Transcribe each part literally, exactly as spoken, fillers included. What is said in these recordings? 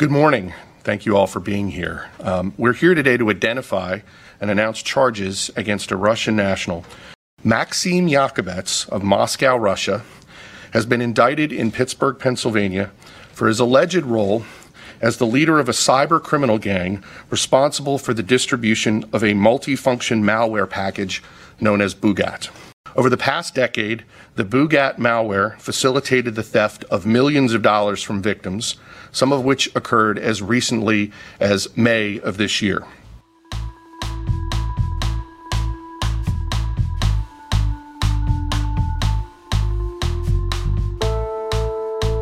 Good morning. Thank you all for being here. Um, we're here today to identify and announce charges against a Russian national. Maxim Yakubets of Moscow, Russia, has been indicted in Pittsburgh, Pennsylvania, for his alleged role as the leader of a cyber criminal gang responsible for the distribution of a multifunction malware package known as Bugat. Over the past decade, the Bugat malware facilitated the theft of millions of dollars from victims, some of which occurred as recently as May of this year.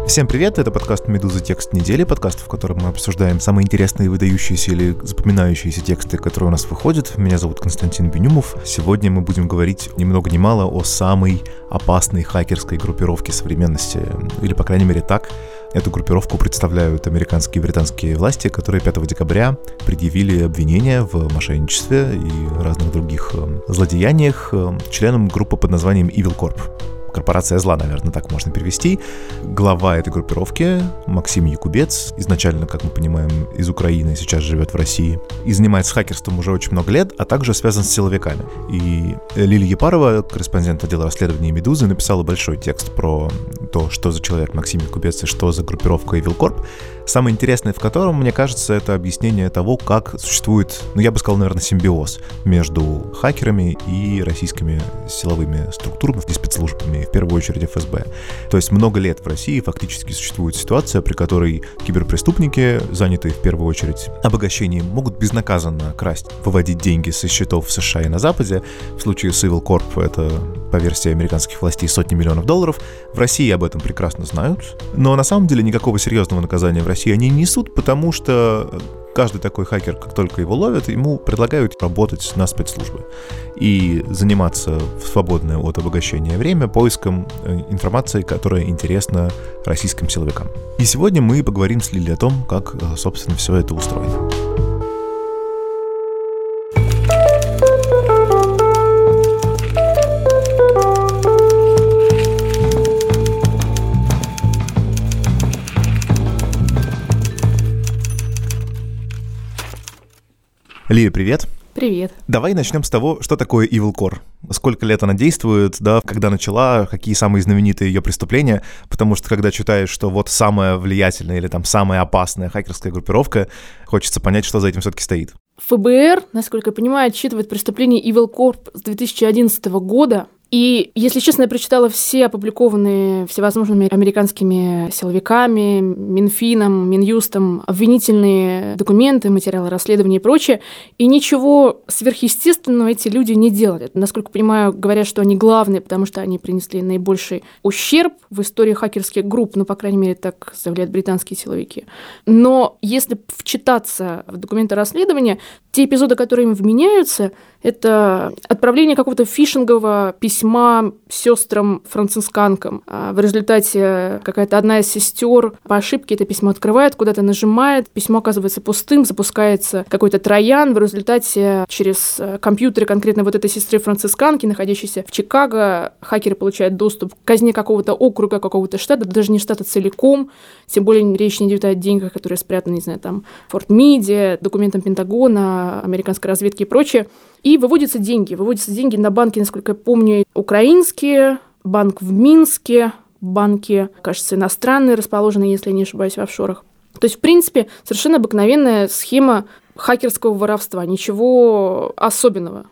Всем привет, это подкаст «Медуза. Текст недели», подкаст, в котором мы обсуждаем самые интересные, выдающиеся или запоминающиеся тексты, которые у нас выходят. Меня зовут Константин Бенюмов. Сегодня мы будем говорить ни много ни мало о самой опасной хакерской группировке современности, или, по крайней мере, так эту группировку представляют американские и британские власти, которые пятого декабря предъявили обвинения в мошенничестве и разных других злодеяниях членам группы под названием Evil Corp. Корпорация зла, наверное, так можно перевести. Глава этой группировки Максим Якубец, изначально, как мы понимаем, из Украины, сейчас живет в России и занимается хакерством уже очень много лет, а также связан с силовиками. И Лилия Яппанова, корреспондент отдела расследований «Медузы», написала большой текст про то, что за человек Максим Якубец и что за группировка Evil Corp. Самое интересное в котором, мне кажется, это объяснение того, как существует, ну я бы сказал, наверное, симбиоз между хакерами и российскими силовыми структурами и спецслужбами, в первую очередь эф эс бэ. То есть много лет в России фактически существует ситуация, при которой киберпреступники, занятые в первую очередь обогащением, могут безнаказанно красть, выводить деньги со счетов в США и на Западе. В случае с Evil Corp это, по версии американских властей, сотни миллионов долларов. В России об этом прекрасно знают, но на самом деле никакого серьезного наказания в России и они несут, потому что каждый такой хакер, как только его ловят, ему предлагают работать на спецслужбы и заниматься в свободное от обогащения время поиском информации, которая интересна российским силовикам. И сегодня мы поговорим с Лилей о том, как, собственно, все это устроено. Лилия, привет. Привет. Давай начнем с того, что такое Evil Corp. Сколько лет она действует, да, когда начала, какие самые знаменитые ее преступления, потому что когда читаешь, что вот самая влиятельная или там самая опасная хакерская группировка, хочется понять, что за этим все-таки стоит. эф бэ эр, насколько я понимаю, отсчитывает преступления Evil Corp с две тысячи одиннадцатого года. И, если честно, я прочитала все опубликованные всевозможными американскими силовиками, Минфином, Минюстом, обвинительные документы, материалы расследования и прочее, и ничего сверхъестественного эти люди не делали. Насколько понимаю, говорят, что они главные, потому что они принесли наибольший ущерб в истории хакерских групп, ну, по крайней мере, так заявляют британские силовики. Но если вчитаться в документы расследования, те эпизоды, которые им вменяются, это отправление какого-то фишингового письма, письма сестрам-францисканкам. В результате какая-то одна из сестер по ошибке это письмо открывает, куда-то нажимает, письмо оказывается пустым, запускается какой-то троян. В результате через компьютеры конкретно вот этой сестры-францисканки, находящейся в Чикаго, хакеры получают доступ к казне какого-то округа, какого-то штата, даже не штата целиком, тем более речь не идет о деньгах, которые спрятаны, не знаю, там, в Форт-Миде, документам Пентагона, американской разведки и прочее. И выводятся деньги. Выводятся деньги на банки, насколько я помню, украинские, банк в Минске, банки, кажется, иностранные, расположенные, если я не ошибаюсь, в офшорах. То есть, в принципе, совершенно обыкновенная схема хакерского воровства. Ничего особенного.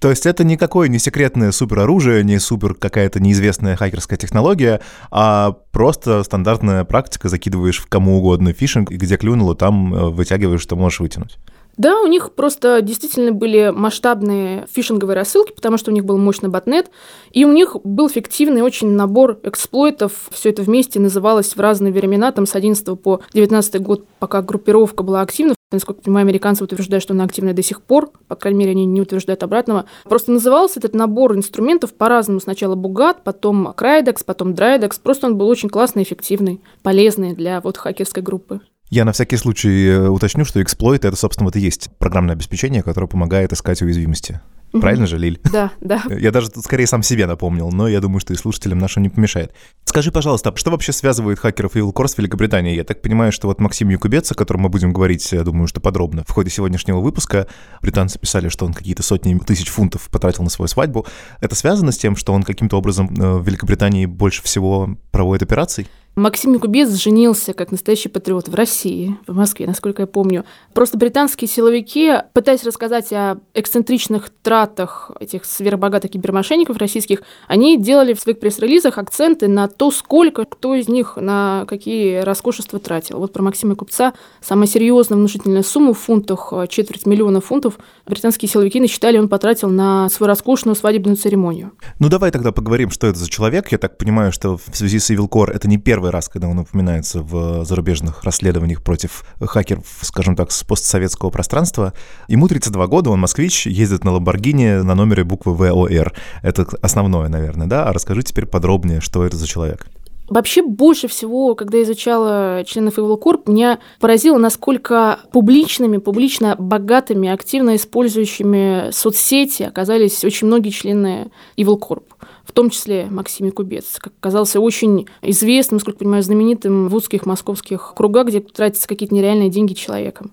То есть это никакое не секретное супероружие, не супер какая-то неизвестная хакерская технология, а просто стандартная практика. Закидываешь в кому угодно фишинг, и где клюнуло, там вытягиваешь, что можешь вытянуть. Да, у них просто действительно были масштабные фишинговые рассылки, потому что у них был мощный ботнет, и у них был фиктивный очень набор эксплойтов. Все это вместе называлось в разные времена, там с одиннадцатого по девятнадцатый год, пока группировка была активна. Насколько я понимаю, американцы утверждают, что она активна до сих пор, по крайней мере, они не утверждают обратного. Просто назывался этот набор инструментов по-разному. Сначала Bugat, потом Kridex, потом Dridex. Просто он был очень классный, эффективный, полезный для вот хакерской группы. Я на всякий случай уточню, что эксплойт — это, собственно, вот и есть программное обеспечение, которое помогает искать уязвимости. Правильно же, Лиль? Да, да. Я даже тут скорее сам себе напомнил, но я думаю, что и слушателям нашим не помешает. Скажи, пожалуйста, что вообще связывает хакеров Evil Corp с Великобританией? Я так понимаю, что вот Максим Якубец, о котором мы будем говорить, я думаю, что подробно в ходе сегодняшнего выпуска, британцы писали, что он какие-то сотни тысяч фунтов потратил на свою свадьбу. Это связано с тем, что он каким-то образом в Великобритании больше всего проводит операций? Максим Якубец женился как настоящий патриот в России, в Москве, насколько я помню. Просто британские силовики, пытаясь рассказать о эксцентричных тратах этих сверхбогатых кибермошенников российских, они делали в своих пресс-релизах акценты на то, сколько кто из них на какие роскошества тратил. Вот про Максима Якубца самая серьезная внушительная сумма в фунтах, четверть миллиона фунтов, британские силовики насчитали, он потратил на свою роскошную свадебную церемонию. Ну давай тогда поговорим, что это за человек. Я так понимаю, что в связи с Evil Corp это не первый Первый раз, когда он упоминается в зарубежных расследованиях против хакеров, скажем так, с постсоветского пространства. Ему тридцать два года, он москвич, ездит на Lamborghini на номере буквы вэ о эр. Это основное, наверное, да? А расскажи теперь подробнее, что это за человек. Вообще больше всего, когда я изучала членов Evil Corp, меня поразило, насколько публичными, публично богатыми, активно использующими соцсети оказались очень многие члены Evil Corp, в том числе Максим Якубец, как оказался очень известным, насколько я понимаю, знаменитым в узких московских кругах, где тратятся какие-то нереальные деньги человеком.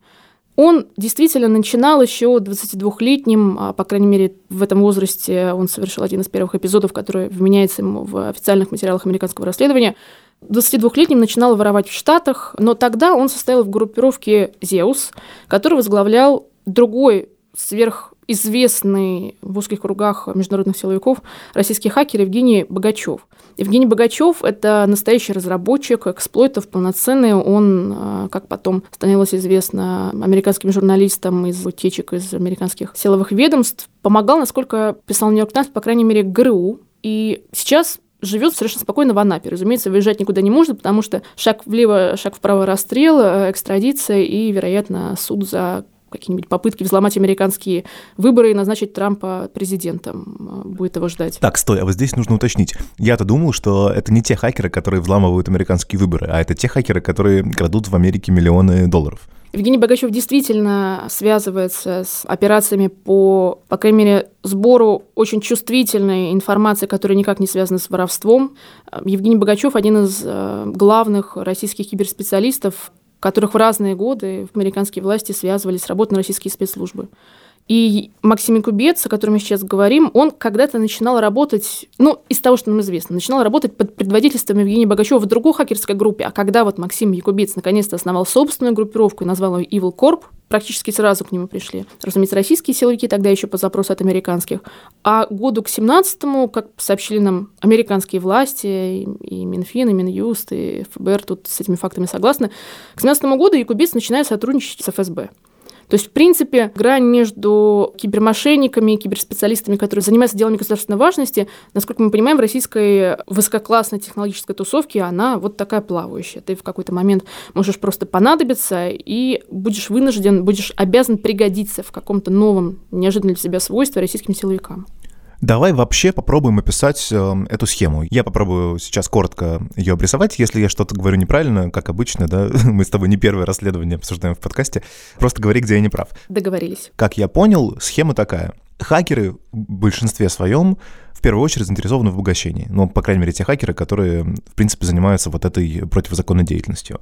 Он действительно начинал еще двадцатидвухлетним, по крайней мере, в этом возрасте он совершил один из первых эпизодов, который вменяется ему в официальных материалах американского расследования. двадцатидвухлетним начинал воровать в Штатах, но тогда он состоял в группировке «Zeus», который возглавлял другой сверхизвестный в узких кругах международных силовиков российский хакер Евгений Богачев. Евгений Богачев – это настоящий разработчик эксплойтов, полноценный. Он, как потом становилось известно американским журналистам из утечек из американских силовых ведомств, помогал, насколько писал «Нью-Йорк Таймс», по крайней мере, ГРУ. И сейчас живет совершенно спокойно в Анапе. Разумеется, выезжать никуда не можно, потому что шаг влево, шаг вправо – расстрел, экстрадиция и, вероятно, суд за какие-нибудь попытки взломать американские выборы и назначить Трампа президентом. Будет его ждать. Так, стой, а вот здесь нужно уточнить. Я-то думал, что это не те хакеры, которые взламывают американские выборы, а это те хакеры, которые крадут в Америке миллионы долларов. Евгений Богачев действительно связывается с операциями по, по крайней мере, сбору очень чувствительной информации, которая никак не связана с воровством. Евгений Богачев – один из главных российских киберспециалистов, которых в разные годы американские власти связывали с работой на российские спецслужбы. И Максим Якубец, о котором мы сейчас говорим, он когда-то начинал работать, ну, из того, что нам известно, начинал работать под предводительством Евгения Богачева в другой хакерской группе. А когда вот Максим Якубец наконец-то основал собственную группировку и назвал ее Evil Corp, практически сразу к нему пришли, разумеется, российские силовики, тогда еще по запросу от американских. А году к семнадцатому, как сообщили нам американские власти, и Минфин, и Минюст, и эф бэ эр тут с этими фактами согласны, к семнадцатому году Якубец начинает сотрудничать с эф эс бэ. То есть, в принципе, грань между кибермошенниками и киберспециалистами, которые занимаются делами государственной важности, насколько мы понимаем, в российской высококлассной технологической тусовке она вот такая плавающая. Ты в какой-то момент можешь просто понадобиться и будешь вынужден, будешь обязан пригодиться в каком-то новом, неожиданном для себя свойстве российским силовикам. Давай вообще попробуем описать э, эту схему. Я попробую сейчас коротко ее обрисовать. Если я что-то говорю неправильно, как обычно, да, мы с тобой не первое расследование обсуждаем в подкасте, просто говори, где я не прав. Договорились. Как я понял, схема такая. Хакеры в большинстве своем в первую очередь заинтересованы в обогащении. Ну, по крайней мере, те хакеры, которые, в принципе, занимаются вот этой противозаконной деятельностью.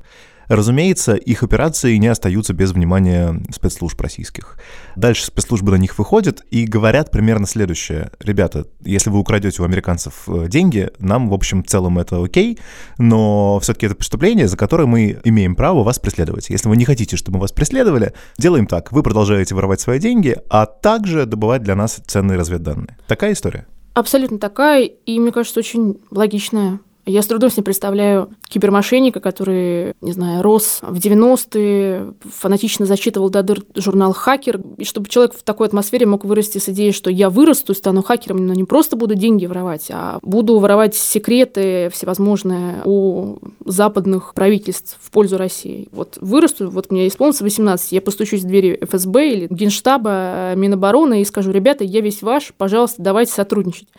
Разумеется, их операции не остаются без внимания спецслужб российских. Дальше спецслужбы на них выходят и говорят примерно следующее. Ребята, если вы украдете у американцев деньги, нам, в общем, в целом это окей, но все-таки это преступление, за которое мы имеем право вас преследовать. Если вы не хотите, чтобы вас преследовали, делаем так. Вы продолжаете воровать свои деньги, а также добывать для нас ценные разведданные. Такая история? Абсолютно такая, и, мне кажется, очень логичная. Я с трудом себе представляю кибермошенника, который, не знаю, рос в девяностые, фанатично зачитывал до дыр журнал «Хакер», и чтобы человек в такой атмосфере мог вырасти с идеей, что я вырасту и стану хакером, но не просто буду деньги воровать, а буду воровать секреты всевозможные у западных правительств в пользу России. Вот вырасту, вот мне исполнится восемнадцать, я постучусь в двери эф эс бэ или Генштаба, Минобороны и скажу: ребята, я весь ваш, пожалуйста, давайте сотрудничать.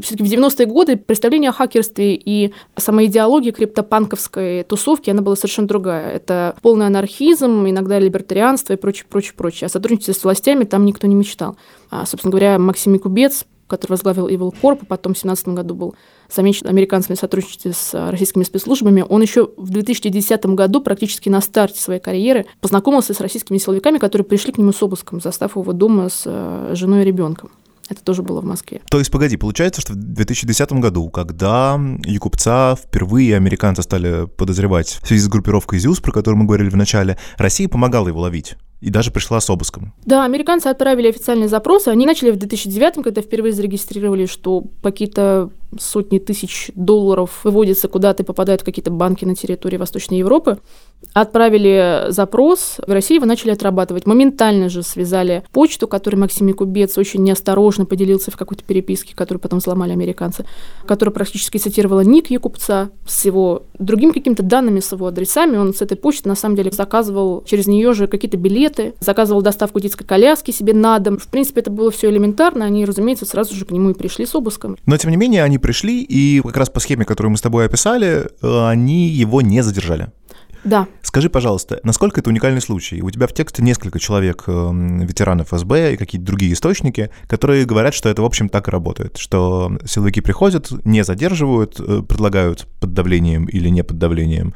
Все-таки в девяностые годы представление о хакерстве истории, и сама идеология криптопанковской тусовки, она была совершенно другая. Это полный анархизм, иногда либертарианство и прочее, прочее, прочее. О сотрудничестве с властями там никто не мечтал. А, собственно говоря, Максим Якубец, который возглавил Evil Corp, а потом в две тысячи семнадцатом году был замечен американцами в сотрудничестве с российскими спецслужбами, он еще в две тысячи десятом году, практически на старте своей карьеры, познакомился с российскими силовиками, которые пришли к нему с обыском, застав его дома с женой и ребенком. Это тоже было в Москве. То есть, погоди, получается, что в две тысячи десятом году, когда Якубца впервые американцы стали подозревать в связи с группировкой Zeus, про которую мы говорили в начале, Россия помогала его ловить и даже пришла с обыском. Да, американцы отправили официальные запросы. Они начали в две тысячи девятом, когда впервые зарегистрировали, что какие-то сотни тысяч долларов выводятся куда-то и попадают в какие-то банки на территории Восточной Европы. Отправили запрос, в России его начали отрабатывать. Моментально же связали почту, которой Максим Якубец очень неосторожно поделился в какой-то переписке, которую потом взломали американцы, которая практически цитировала ник Якубца с его другими какими-то данными, с его адресами. Он с этой почты, на самом деле, заказывал через нее же какие-то билеты, заказывал доставку детской коляски себе на дом. В принципе, это было все элементарно. Они, разумеется, сразу же к нему и пришли с обыском. Но, тем не менее, они пришли, и как раз по схеме, которую мы с тобой описали, они его не задержали. Да. Скажи, пожалуйста, насколько это уникальный случай? У тебя в тексте несколько человек, ветеранов эф эс бэ и какие-то другие источники, которые говорят, что это, в общем, так и работает, что силовики приходят, не задерживают, предлагают под давлением или не под давлением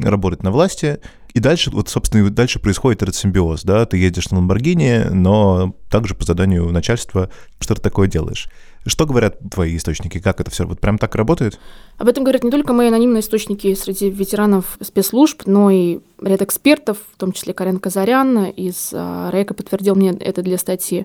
работать на власти, и дальше, вот, собственно, дальше происходит этот симбиоз, да, ты едешь на Ламборгини, но также по заданию начальства что-то такое делаешь. Что говорят твои источники? Как это все? Вот прям так работает? Об этом говорят не только мои анонимные источники среди ветеранов спецслужб, но и ряд экспертов, в том числе Карен Казарян из РЭКа подтвердил мне это для статьи.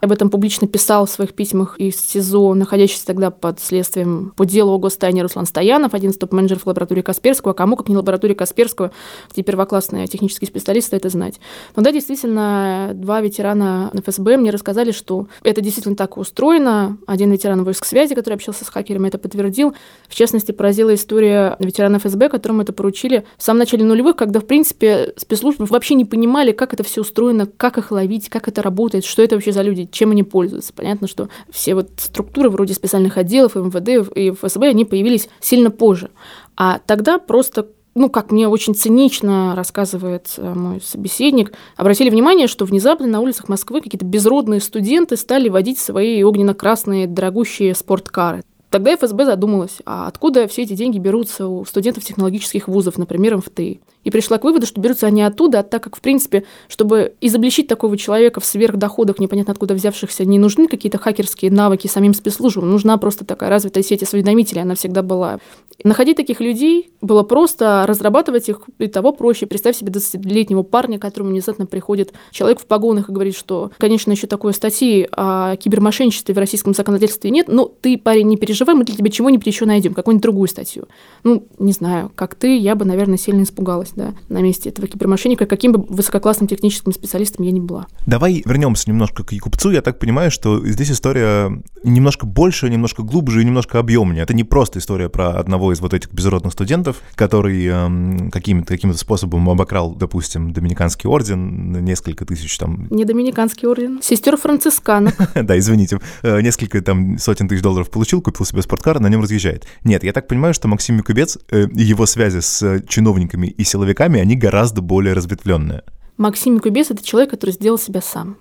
Об этом публично писал в своих письмах из СИЗО, находящийся тогда под следствием по делу о гостайне Руслан Стоянов, один из топ-менеджеров лаборатории Касперского. А кому, как не лаборатории Касперского, эти первоклассные технические специалисты это знать. Но да, действительно, два ветерана эф эс бэ мне рассказали, что это действительно так устроено. Один ветеран войск связи, который общался с хакерами, это подтвердил. В частности, поразила история ветерана эф эс бэ, которому это поручили в самом начале нулевых, когда, в принципе, спецслужбы вообще не понимали, как это все устроено, как их ловить, как это работает, что это вообще за люди, чем они пользуются. Понятно, что все вот структуры вроде специальных отделов, эм вэ дэ и эф эс бэ, они появились сильно позже. А тогда просто, ну, как мне очень цинично рассказывает мой собеседник, обратили внимание, что внезапно на улицах Москвы какие-то безродные студенты стали водить свои огненно-красные дорогущие спорткары. Тогда эф эс бэ задумалась, а откуда все эти деньги берутся у студентов технологических вузов, например, эм эф тэ и. И пришла к выводу, что берутся они оттуда, а так как, в принципе, чтобы изобличить такого человека в сверхдоходах, непонятно откуда взявшихся, не нужны какие-то хакерские навыки самим спецслужбам, нужна просто такая развитая сеть осведомителей, она всегда была. Находить таких людей было просто, разрабатывать их и того проще. Представь себе двадцатилетнего парня, которому внезапно приходит человек в погонах и говорит, что, конечно, еще такой статьи о кибермошенничестве в российском законодательстве нет, но ты, парень, не переживай, мы для тебя чего-нибудь еще найдем, какую-нибудь другую статью. Ну, не знаю, как ты, я бы, наверное, сильно испугалась, да, на месте этого кибермошенника, каким бы высококлассным техническим специалистом я ни была. Давай вернемся немножко к Якубцу. Я так понимаю, что здесь история немножко больше, немножко глубже и немножко объемнее. Это не просто история про одного из вот этих безродных студентов, который эм, каким-то, каким-то способом обокрал, допустим, доминиканский орден, несколько тысяч там... Не доминиканский орден, сестер францисканок. Да, извините, несколько там сотен тысяч долларов получил, купил себе спорткар, на нем разъезжает. Нет, я так понимаю, что Максим Якубец и э, его связи с чиновниками и силовиками, они гораздо более разветвленные. Максим Якубец – это человек, который сделал себя сам.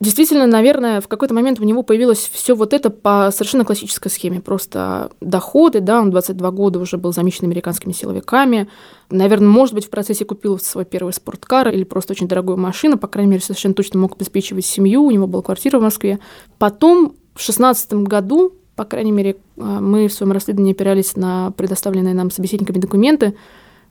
Действительно, наверное, в какой-то момент у него появилось все вот это по совершенно классической схеме. Просто доходы, да, он двадцать два года уже был замечен американскими силовиками. Наверное, может быть, в процессе купил свой первый спорткар или просто очень дорогую машину. По крайней мере, совершенно точно мог обеспечивать семью. У него была квартира в Москве. Потом в шестнадцатом году, по крайней мере, мы в своем расследовании опирались на предоставленные нам собеседниками документы.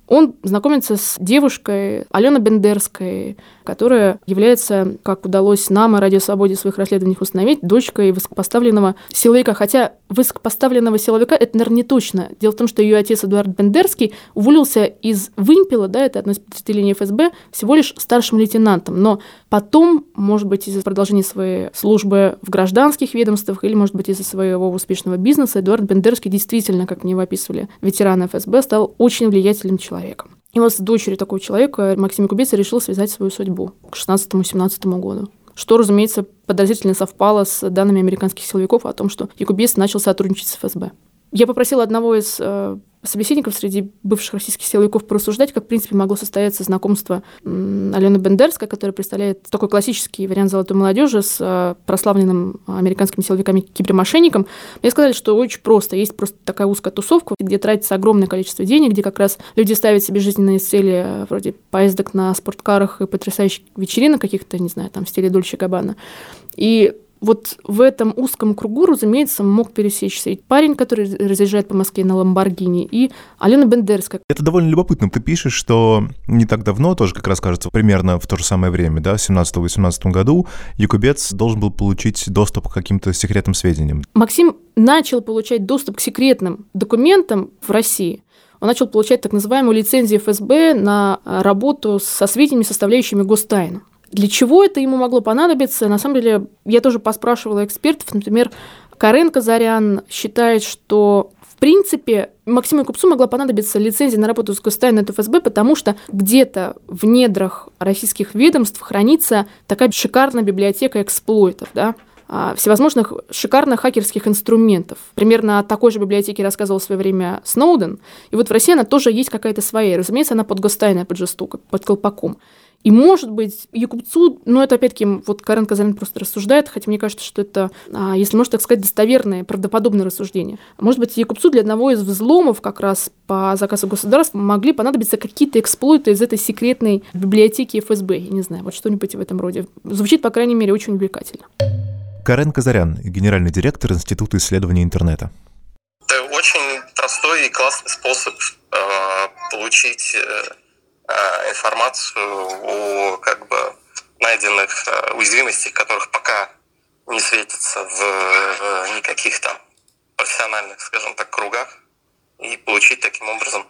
Он знакомится с девушкой Аленой Бендерской, которая является, как удалось нам и Радио Свободе в своих расследованиях установить, дочкой высокопоставленного силовика. Хотя высокопоставленного силовика это, наверное, не точно. Дело в том, что ее отец Эдуард Бендерский уволился из Вымпела, да, это одно из подразделений эф эс бэ, всего лишь старшим лейтенантом. Но потом, может быть, из-за продолжения своей службы в гражданских ведомствах или, может быть, из-за своего успешного бизнеса, Эдуард Бендерский действительно, как мне его описывали ветераны эф эс бэ, стал очень влиятельным человеком. человеком. И вот с дочерью такого человека Максим Якубец решил связать свою судьбу к шестнадцатому-семнадцатому году, что, разумеется, подозрительно совпало с данными американских силовиков о том, что Якубец начал сотрудничать с эф эс бэ. Я попросила одного из э, собеседников среди бывших российских силовиков порассуждать, как, в принципе, могло состояться знакомство э, Алены Бендерской, которая представляет такой классический вариант золотой молодежи с э, прославленным американскими силовиками-кибермошенником. Мне сказали, что очень просто. Есть просто такая узкая тусовка, где тратится огромное количество денег, где как раз люди ставят себе жизненные цели э, вроде поездок на спорткарах и потрясающих вечеринок каких-то, не знаю, там, в стиле Дольче Габбана. И вот в этом узком кругу, разумеется, мог пересечься и парень, который разъезжает по Москве на Ламборгини, и Алена Бендерская. Это довольно любопытно. Ты пишешь, что не так давно, тоже как раз кажется, примерно в то же самое время, да, в семнадцатом-восемнадцатом году, Якубец должен был получить доступ к каким-то секретным сведениям. Максим начал получать доступ к секретным документам в России. Он начал получать так называемую лицензию эф эс бэ на работу со сведениями, составляющими гостайну. Для чего это ему могло понадобиться? На самом деле, я тоже поспрашивала экспертов. Например, Карен Казарян считает, что, в принципе, Максиму Якубцу могла понадобиться лицензия на работу с гостайной от эф эс бэ, потому что где-то в недрах российских ведомств хранится такая шикарная библиотека эксплойтов, да? Всевозможных шикарных хакерских инструментов. Примерно о такой же библиотеке рассказывал в свое время Сноуден. И вот в России она тоже есть какая-то своя. Разумеется, она под гостайной, под жестокой, под колпаком. И, может быть, Якубцу, ну, это опять-таки, вот Карен Казарян просто рассуждает, хотя мне кажется, что это, если можно так сказать, достоверное, правдоподобное рассуждение. Может быть, Якубцу для одного из взломов как раз по заказу государства могли понадобиться какие-то эксплойты из этой секретной библиотеки эф эс бэ, я не знаю, вот что-нибудь в этом роде. Звучит, по крайней мере, очень увлекательно. Карен Казарян, генеральный директор Института исследований интернета. Это очень простой и классный способ э, получить... Э, информацию о как бы найденных уязвимостях, которых пока не светится в никаких там профессиональных, скажем так, кругах, и получить таким образом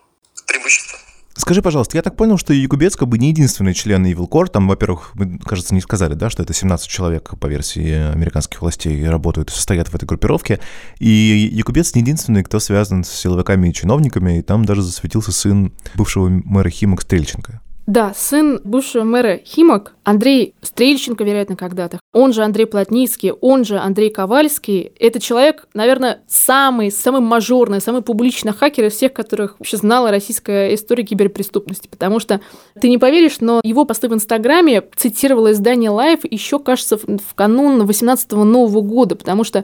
преимущество. Скажи, пожалуйста, я так понял, что Якубец как бы не единственный член Evil Corp. Там, во-первых, мы, кажется, не сказали, да, что это семнадцать человек, по версии американских властей, работают, состоят в этой группировке. И Якубец не единственный, кто связан с силовиками и чиновниками, и там даже засветился сын бывшего мэра Химок Стрельченко. Да, сын бывшего мэра Химок, Андрей Стрельченко, вероятно, когда-то, он же Андрей Плотницкий, он же Андрей Ковальский, это человек, наверное, самый, самый мажорный, самый публичный хакер из всех, которых вообще знала российская история киберпреступности, потому что, ты не поверишь, но его посты в Инстаграме цитировало издание Life еще, кажется, в канун восемнадцатого Нового года, потому что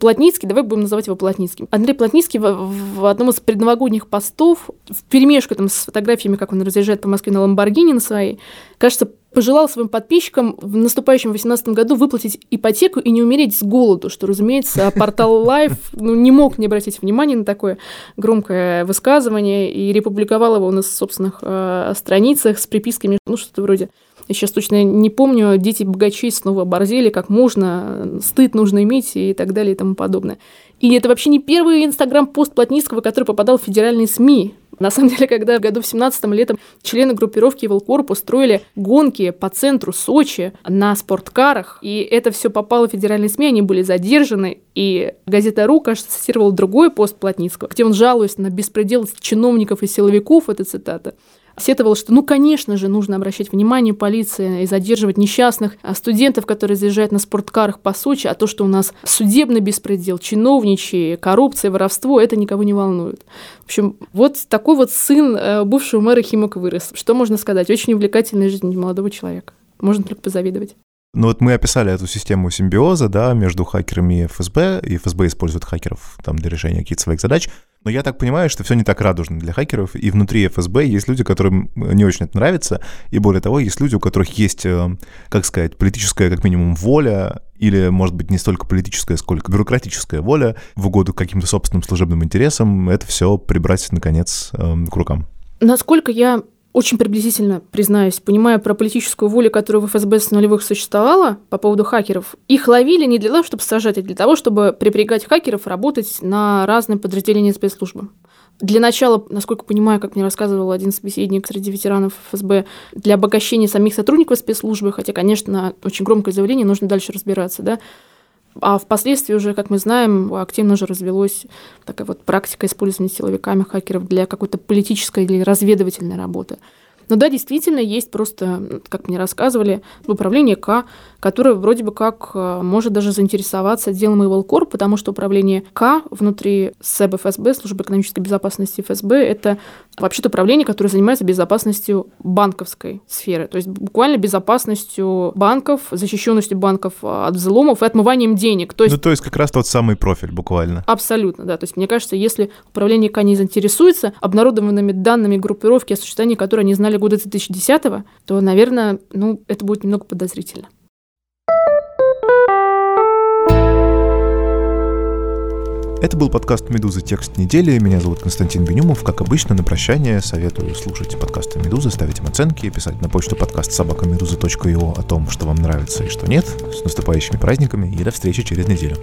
Плотницкий, давай будем называть его Плотницким. Андрей Плотницкий в, в одном из предновогодних постов, вперемешку там с фотографиями, как он разъезжает по Москве на Ламборгини на своей, кажется, пожелал своим подписчикам в наступающем две тысячи восемнадцатом году выплатить ипотеку и не умереть с голоду, что, разумеется, портал Life ну, не мог не обратить внимания на такое громкое высказывание и републиковал его на собственных э, страницах с приписками, ну, что-то вроде... Я сейчас точно не помню, дети богачей снова оборзели, как можно, стыд нужно иметь и так далее и тому подобное. И это вообще не первый инстаграм-пост Плотницкого, который попадал в федеральные СМИ. На самом деле, когда в году в семнадцатом летом члены группировки Evil Corp устроили гонки по центру Сочи на спорткарах, и это все попало в федеральные СМИ, они были задержаны, и газета «Ру», кажется, цитировала другой пост Плотницкого, где он жалуется на беспредел чиновников и силовиков, это цитата, сетовал, что, ну, конечно же, нужно обращать внимание полиции и задерживать несчастных студентов, которые заезжают на спорткарах по Сочи, а то, что у нас судебный беспредел, чиновничьи, коррупция, воровство, это никого не волнует. В общем, вот такой вот сын бывшего мэра Химок вырос. Что можно сказать? Очень увлекательная жизнь молодого человека. Можно только позавидовать. Ну вот мы описали эту систему симбиоза, да, между хакерами и эф эс бэ, и эф эс бэ использует хакеров там для решения каких-то своих задач, но я так понимаю, что все не так радужно для хакеров, и внутри эф эс бэ есть люди, которым не очень это нравится, и более того, есть люди, у которых есть, как сказать, политическая, как минимум, воля, или, может быть, не столько политическая, сколько бюрократическая воля в угоду каким-то собственным служебным интересам, это все прибрать, наконец, к рукам. Насколько я... Очень приблизительно, признаюсь, понимая про политическую волю, которая в эф эс бэ с нулевых существовала по поводу хакеров, их ловили не для того, чтобы сажать, а для того, чтобы припрягать хакеров работать на разные подразделения спецслужбы. Для начала, насколько понимаю, как мне рассказывал один собеседник среди ветеранов эф эс бэ, для обогащения самих сотрудников спецслужбы, хотя, конечно, очень громкое заявление, нужно дальше разбираться, да. А впоследствии уже, как мы знаем, активно уже развелась такая вот практика использования силовиками хакеров для какой-то политической или разведывательной работы. Но да, действительно, есть просто, как мне рассказывали, управление К, которое вроде бы как может даже заинтересоваться делом Evil Corp, потому что управление К внутри СЭБ ФСБ, Службы экономической безопасности ФСБ, это вообще-то управление, которое занимается безопасностью банковской сферы, то есть буквально безопасностью банков, защищенностью банков от взломов и отмыванием денег. То есть... Ну, то есть как раз тот самый профиль буквально. Абсолютно, да. То есть мне кажется, если управление К не заинтересуется обнародованными данными группировки, о существовании которой они знали года две тысячи десятого, то, наверное, ну, это будет немного подозрительно. Это был подкаст «Медузы. Текст недели». Меня зовут Константин Бенюмов. Как обычно, на прощание советую слушать подкасты «Медузы», ставить им оценки, писать на почту подкаст собака медуза точка ай о о том, что вам нравится и что нет. С наступающими праздниками и до встречи через неделю.